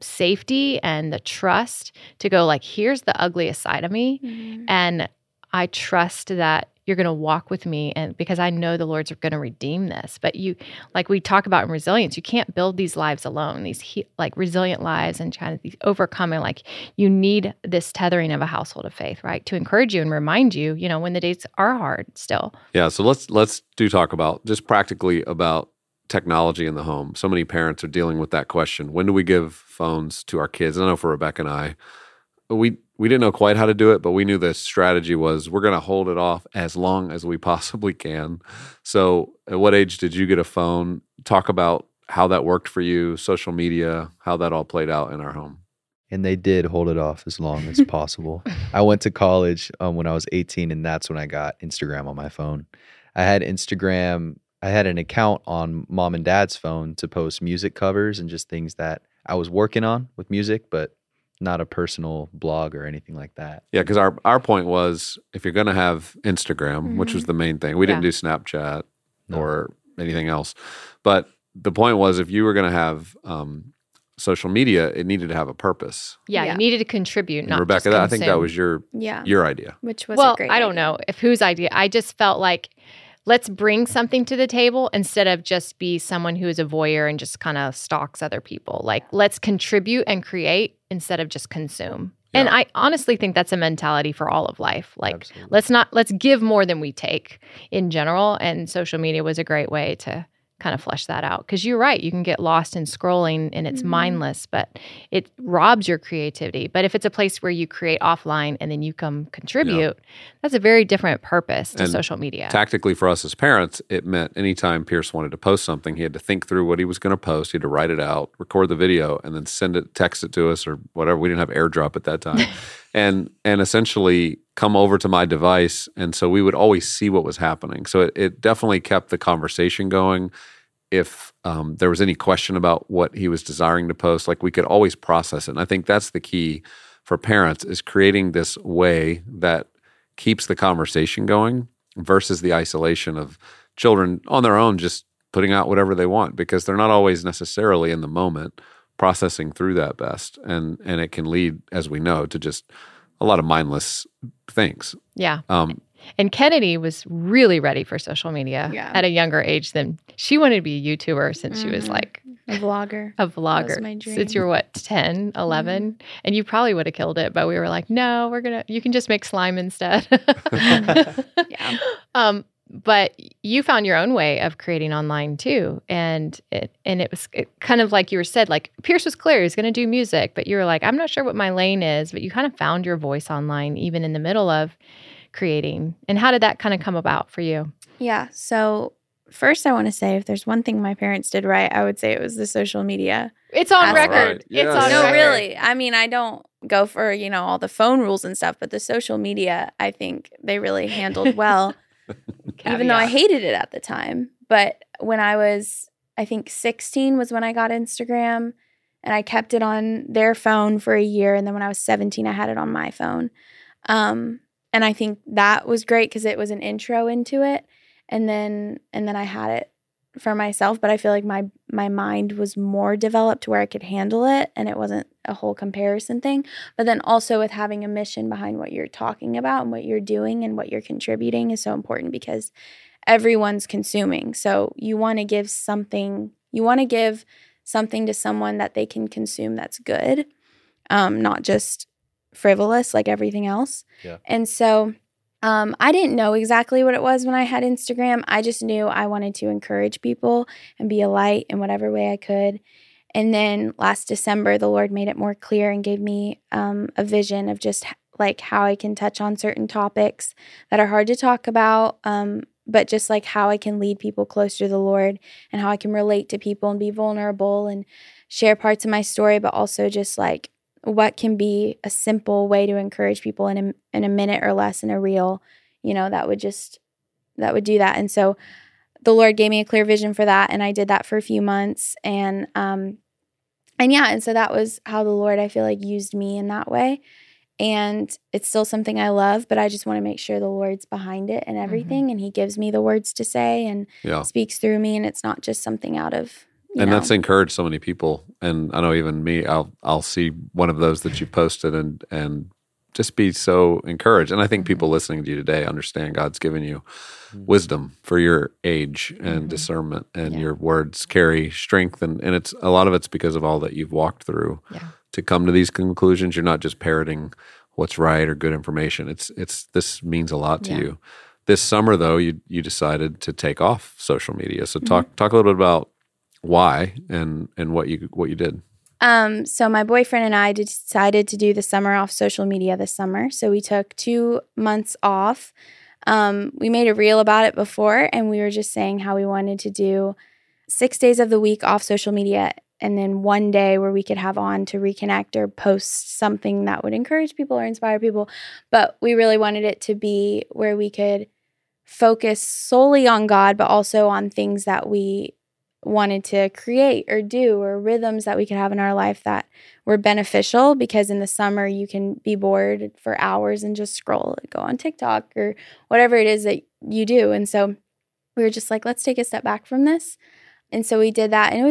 safety and the trust to go like, here's the ugliest side of me. And I trust that you're going to walk with me, and because I know the Lord's going to redeem this. But you, like we talk about in resilience, you can't build these lives alone, these resilient lives and trying to overcoming. Like you need this tethering of a household of faith, right, to encourage you and remind you, you know, when the days are hard still. Yeah. So let's do talk about just practically about technology in the home. So many parents are dealing with that question: when do we give phones to our kids? I know for Rebekah and I, we didn't know quite how to do it, but we knew the strategy was we're going to hold it off as long as we possibly can. So at what age did you get a phone? Talk about how that worked for you, social media, how that all played out in our home. And they did hold it off as long as possible. I went to college when I was 18, and that's when I got Instagram on my phone. I had Instagram. I had an account on mom and dad's phone to post music covers and just things that I was working on with music, but not a personal blog or anything like that. Yeah, because our point was, if you're going to have Instagram, which was the main thing, we didn't do Snapchat or anything else. But the point was, if you were going to have social media, it needed to have a purpose. Yeah, you needed to contribute, not Rebekah, just consume. I think that was your idea. Which was a great idea. I don't know if whose idea. I just felt like, let's bring something to the table instead of just be someone who is a voyeur and just kind of stalks other people. Like, let's contribute and create instead of just consume. Yeah. And I honestly think that's a mentality for all of life. Like, absolutely. let's give more than we take in general. And social media was a great way to kind of flesh that out. Because you're right, you can get lost in scrolling and it's mindless, but it robs your creativity. But if it's a place where you create offline and then you come contribute, that's a very different purpose to social media. Tactically for us as parents, it meant anytime Pierce wanted to post something, he had to think through what he was going to post. He had to write it out, record the video, and then send it, text it to us or whatever. We didn't have AirDrop at that time. and essentially come over to my device, and so we would always see what was happening. So it definitely kept the conversation going. If there was any question about what he was desiring to post, like, we could always process it. And I think that's the key for parents, is creating this way that keeps the conversation going versus the isolation of children on their own just putting out whatever they want, because they're not always necessarily in the moment processing through that best. And it can lead, as we know, to just a lot of mindless things. Yeah. And Kennedy was really ready for social media at a younger age than she wanted to be a YouTuber since she was like a vlogger. That was my dream. Since you were 10, 11, and you probably would have killed it, but we were like, no, you can just make slime instead. Yeah. But you found your own way of creating online too, and it was kind of like you were said. Like, Pierce was clear, he was going to do music, but you were like, I'm not sure what my lane is. But you kind of found your voice online, even in the middle of creating. And how did that kind of come about for you? Yeah. So first, I want to say, if there's one thing my parents did right, I would say it was the social media. It's on record. Right. Yes. It's on record. No, really. I mean, I don't go for all the phone rules and stuff, but the social media, I think they really handled well. Even though I hated it at the time. But when I was, I think 16 was when I got Instagram, and I kept it on their phone for a year. And then when I was 17, I had it on my phone. And I think that was great because it was an intro into it. And then I had it for myself. But I feel like my mind was more developed to where I could handle it, and it wasn't a whole comparison thing. But then also with having a mission behind what you're talking about and what you're doing and what you're contributing is so important, because everyone's consuming. So you want to give something. You want to give something to someone that they can consume that's good, not just frivolous like everything else. Yeah. And so I didn't know exactly what it was when I had Instagram. I just knew I wanted to encourage people and be a light in whatever way I could. And then last December, the Lord made it more clear and gave me a vision of just like how I can touch on certain topics that are hard to talk about, but just like how I can lead people closer to the Lord and how I can relate to people and be vulnerable and share parts of my story, but also just like what can be a simple way to encourage people in a minute or less in a reel, that would do that. And so the Lord gave me a clear vision for that, and I did that for a few months. And so that was how the Lord, I feel like, used me in that way. And it's still something I love, but I just want to make sure the Lord's behind it and everything, and He gives me the words to say and speaks through me, and it's not just something out of that's encouraged so many people. And I know even me, I'll see one of those that you posted and just be so encouraged. And I think people listening to you today understand God's given you wisdom for your age and discernment, and your words carry strength. And it's a lot of it's because of all that you've walked through to come to these conclusions. You're not just parroting what's right or good information. It's this means a lot to you. This summer, though, you decided to take off social media. So talk a little bit about why and what you did. So my boyfriend and I decided to do the summer off social media this summer. So we took 2 months off. We made a reel about it before, and we were just saying how we wanted to do 6 days of the week off social media, and then one day where we could have on to reconnect or post something that would encourage people or inspire people. But we really wanted it to be where we could focus solely on God, but also on things that we wanted to create or do, or rhythms that we could have in our life that were beneficial, because in the summer you can be bored for hours and just scroll and go on TikTok or whatever it is that you do. And so we were just like, let's take a step back from this. And so we did that, and it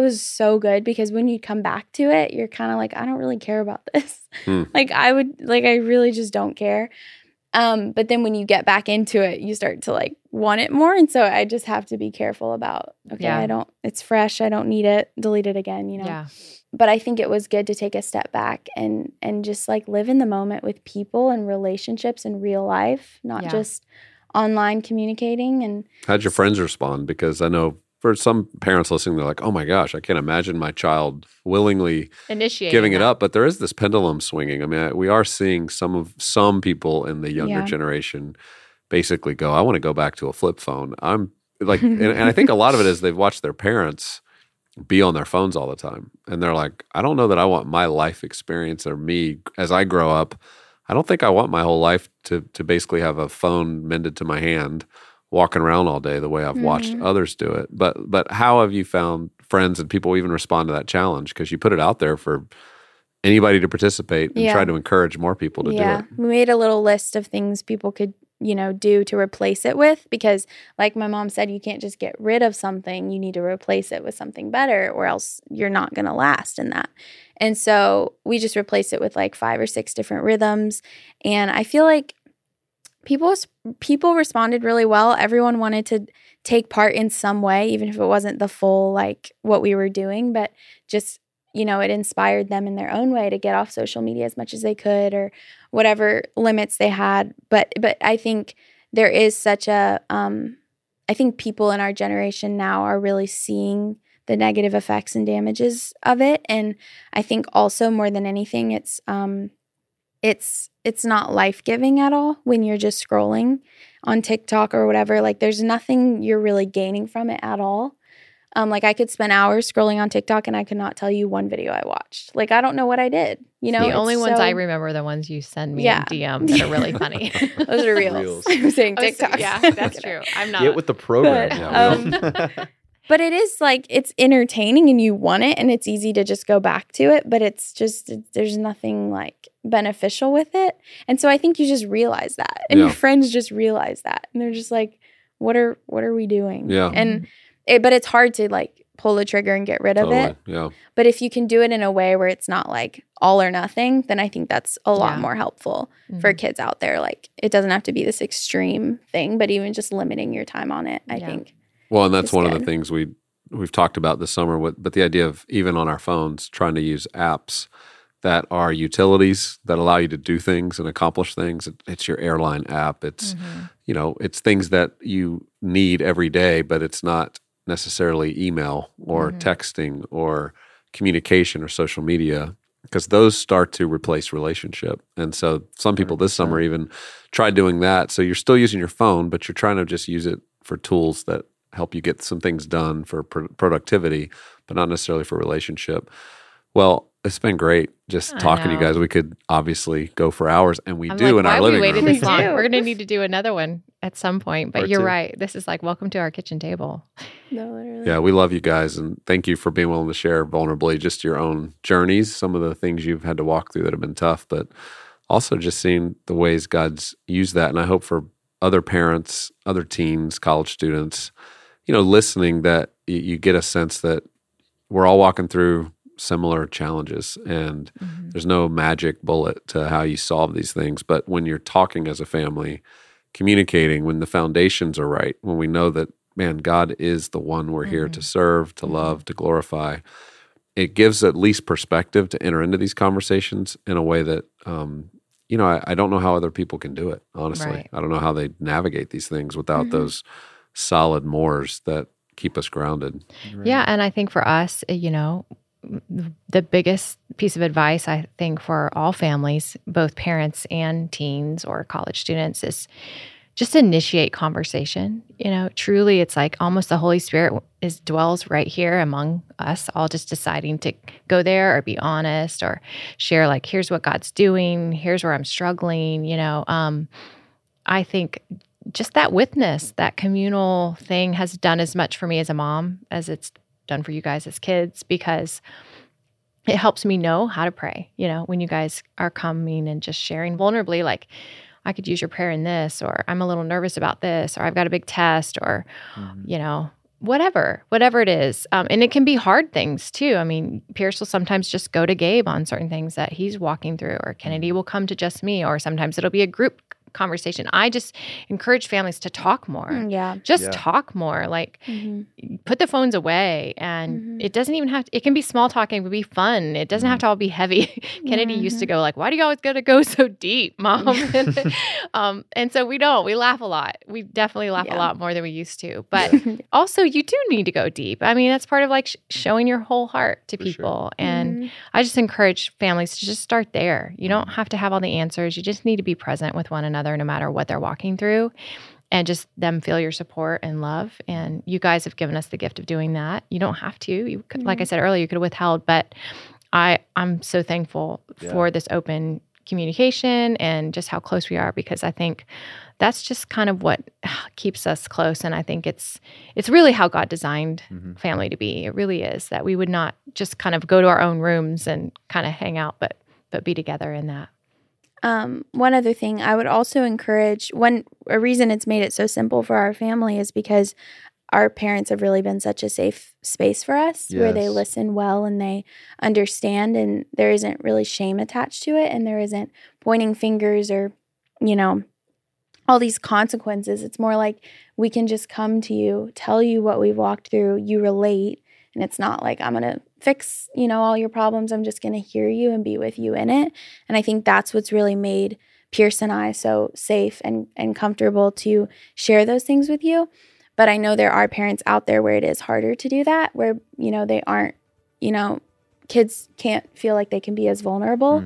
was so good, because when you come back to it, you're kind of like, I don't really care about this. I really just don't care. But then when you get back into it, you start to like want it more. And so I just have to be careful about, it's fresh. I don't need it. Delete it again, you know? Yeah. But I think it was good to take a step back and just like live in the moment with people and relationships in real life, not just online communicating. And how'd your friends respond? Because I know for some parents listening, they're like, oh my gosh, I can't imagine my child willingly giving it up. But there is this pendulum swinging. I mean, we are seeing some people in the younger generation basically go, I want to go back to a flip phone. I'm like, and I think a lot of it is they've watched their parents be on their phones all the time. And they're like, I don't know that I want my life experience or me as I grow up. I don't think I want my whole life to basically have a phone mended to my hand, walking around all day the way I've watched others do it. But how have you found friends and people even respond to that challenge? Because you put it out there for anybody to participate and try to encourage more people to do it. We made a little list of things people could, do to replace it with, because like my mom said, you can't just get rid of something. You need to replace it with something better, or else you're not going to last in that. And so we just replaced it with like 5 or 6 different rhythms. And I feel like people responded really well. Everyone wanted to take part in some way, even if it wasn't the full, like what we were doing, but just, it inspired them in their own way to get off social media as much as they could, or whatever limits they had. But I think there is such a I think people in our generation now are really seeing the negative effects and damages of it. And I think also more than anything, it's not life-giving at all when you're just scrolling on TikTok or whatever. Like there's nothing you're really gaining from it at all. Like I could spend hours scrolling on TikTok and I could not tell you one video I watched. Like I don't know what I did. The only ones I remember are the ones you send me in DM that are really funny. Those are reels. I'm saying TikTok. Yeah, that's true. I'm not. Get with the program now. But it is like it's entertaining and you want it and it's easy to just go back to it. But it's just there's nothing like beneficial with it. And so I think you just realize that, and your friends just realize that, and they're just like, what are we doing? Yeah. And but it's hard to like pull the trigger and get rid of it. Yeah. But if you can do it in a way where it's not like all or nothing, then I think that's a lot more helpful for kids out there. Like it doesn't have to be this extreme thing, but even just limiting your time on it, I think. Well, and that's one of the things we've talked about this summer. But the idea of even on our phones trying to use apps that are utilities that allow you to do things and accomplish things. It's your airline app. It's it's things that you need every day, but it's not necessarily email or texting or communication or social media, because those start to replace relationship. And so some people this summer even tried doing that. So you're still using your phone, but you're trying to just use it for tools that help you get some things done for productivity, but not necessarily for relationship. Well, it's been great just talking to you guys. We could obviously go for hours, and we do in our living room. We waited this long. We're going to need to do another one at some point, but you're right. This is like welcome to our kitchen table. No, literally. Yeah, we love you guys, and thank you for being willing to share vulnerably just your own journeys, some of the things you've had to walk through that have been tough, but also just seeing the ways God's used that. And I hope for other parents, other teens, college students, listening, that you get a sense that we're all walking through similar challenges, and there's no magic bullet to how you solve these things. But when you're talking as a family, communicating, when the foundations are right, when we know that, man, God is the one we're here to serve, to love, to glorify, it gives at least perspective to enter into these conversations in a way that, I don't know how other people can do it, honestly. Right. I don't know how they navigate these things without those solid moors that keep us grounded. Right. Yeah, and I think for us, the biggest piece of advice, I think, for all families, both parents and teens or college students, is just initiate conversation. Truly, it's like almost the Holy Spirit dwells right here among us, all just deciding to go there or be honest or share, like, here's what God's doing, here's where I'm struggling. I think just that witness, that communal thing has done as much for me as a mom as it's done for you guys as kids, because it helps me know how to pray. When you guys are coming and just sharing vulnerably, like, I could use your prayer in this, or I'm a little nervous about this, or I've got a big test, or, you know, whatever it is. And it can be hard things too. I mean, Pierce will sometimes just go to Gabe on certain things that he's walking through, or Kennedy will come to just me, or sometimes it'll be a group conversation. I just encourage families to talk more. Yeah. Just talk more. Like, put the phones away. And it doesn't even have to, it can be small talk. It can be fun. It doesn't have to all be heavy. Kennedy used to go like, why do you always gotta go so deep, Mom? And so we don't. We laugh a lot. We definitely laugh a lot more than we used to. But also you do need to go deep. I mean, that's part of like showing your whole heart to people. And I just encourage families to just start there. You don't have to have all the answers. You just need to be present with one another, no matter what they're walking through, and just them feel your support and love. And you guys have given us the gift of doing that. You don't have to. You could, like I said earlier, you could have withheld, but I'm so thankful for this open communication and just how close we are, because I think that's just kind of what keeps us close. And I think it's really how God designed family to be. It really is, that we would not just kind of go to our own rooms and kind of hang out, but be together in that. One other thing I would also encourage, a reason it's made it so simple for our family is because our parents have really been such a safe space for us where they listen well and they understand, and there isn't really shame attached to it, and there isn't pointing fingers or, you know, all these consequences. It's more like we can just come to you, tell you what we've walked through, you relate, and it's not like I'm going to fix, you know, all your problems. I'm just going to hear you and be with you in it. And I think that's what's really made Pierce and I so safe and comfortable to share those things with you. But I know there are parents out there where it is harder to do that, where, you know, they aren't, you know, kids can't feel like they can be as vulnerable.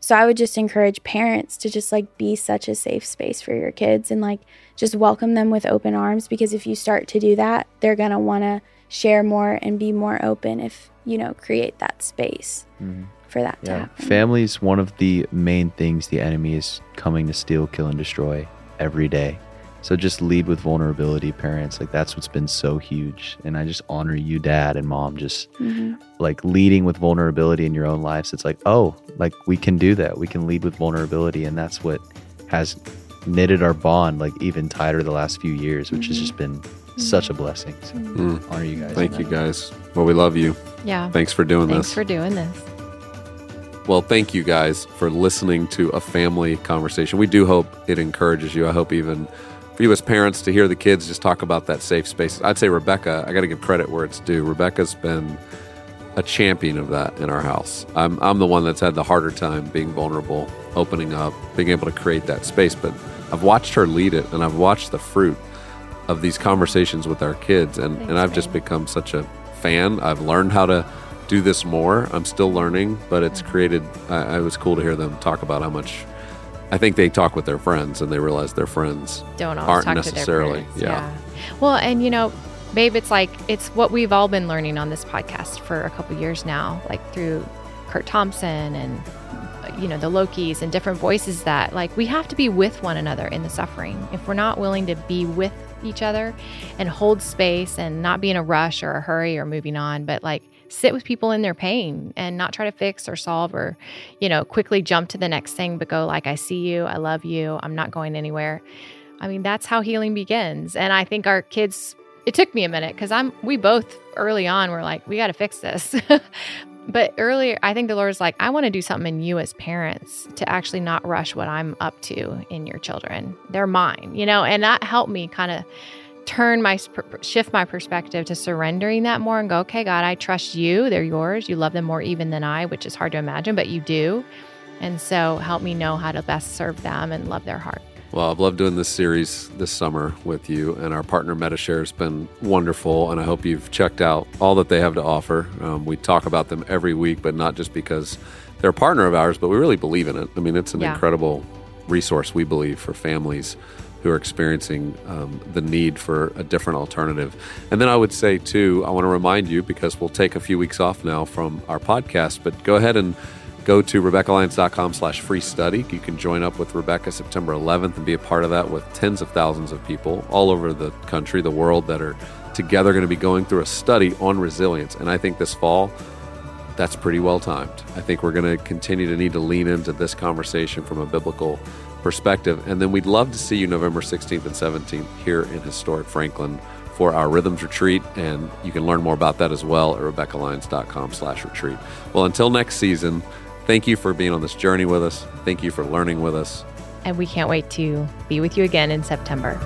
So I would just encourage parents to just like be such a safe space for your kids and like just welcome them with open arms, because if you start to do that, they're going to want to share more and be more open if you know create that space for that to happen. Family is one of the main things the enemy is coming to steal, kill, and destroy every day. So just lead with vulnerability, parents. Like that's what's been so huge, and I just honor you, Dad and Mom, just like leading with vulnerability in your own lives. It's like, oh, like we can do that, we can lead with vulnerability, and that's what has knitted our bond like even tighter the last few years, which has just been such a blessing. So honor you guys. Thank you guys. Well, we love you. Yeah. Thanks for doing this. Well, thank you guys for listening to a family conversation. We do hope it encourages you. I hope even for you as parents to hear the kids just talk about that safe space. I'd say Rebekah, I got to give credit where it's due. Rebekah's been a champion of that in our house. I'm the one that's had the harder time being vulnerable, opening up, being able to create that space. But I've watched her lead it, and I've watched the fruit of these conversations with our kids. And I've just become such a fan. I've learned how to do this more. I'm still learning, but it's created, it was cool to hear them talk about how much, I think they talk with their friends and they realize their friends don't always aren't talk necessarily. To their friends. Yeah. Well, and you know, babe, it's like, it's what we've all been learning on this podcast for a couple years now, like through Kurt Thompson and you know, the Lokis and different voices that like, we have to be with one another in the suffering. If we're not willing to be with each other and hold space and not be in a rush or a hurry or moving on, but like sit with people in their pain and not try to fix or solve or, you know, quickly jump to the next thing, but go like, I see you, I love you, I'm not going anywhere. I mean, that's how healing begins. And I think our kids, it took me a minute because we both early on were like, we got to fix this. But earlier, I think the Lord was like, I want to do something in you as parents to actually not rush what I'm up to in your children. They're mine, you know, and that helped me kind of shift my perspective to surrendering that more and go, okay, God, I trust you. They're yours. You love them more even than I, which is hard to imagine, but you do. And so help me know how to best serve them and love their heart. Well, I've loved doing this series this summer with you, and our partner Medi-Share has been wonderful, and I hope you've checked out all that they have to offer. We talk about them every week, but not just because they're a partner of ours, but we really believe in it. I mean, it's an incredible resource, we believe, for families who are experiencing the need for a different alternative. And then I would say, too, I want to remind you, because we'll take a few weeks off now from our podcast, but go ahead and go to RebekahLyons.com/free study. You can join up with Rebekah September 11th and be a part of that with tens of thousands of people all over the country, the world, that are together going to be going through a study on resilience. And I think this fall, that's pretty well timed. I think we're going to continue to need to lean into this conversation from a biblical perspective. And then we'd love to see you November 16th and 17th here in historic Franklin for our Rhythms Retreat. And you can learn more about that as well at RebekahLyons.com/retreat. Well, until next season, thank you for being on this journey with us. Thank you for learning with us. And we can't wait to be with you again in September.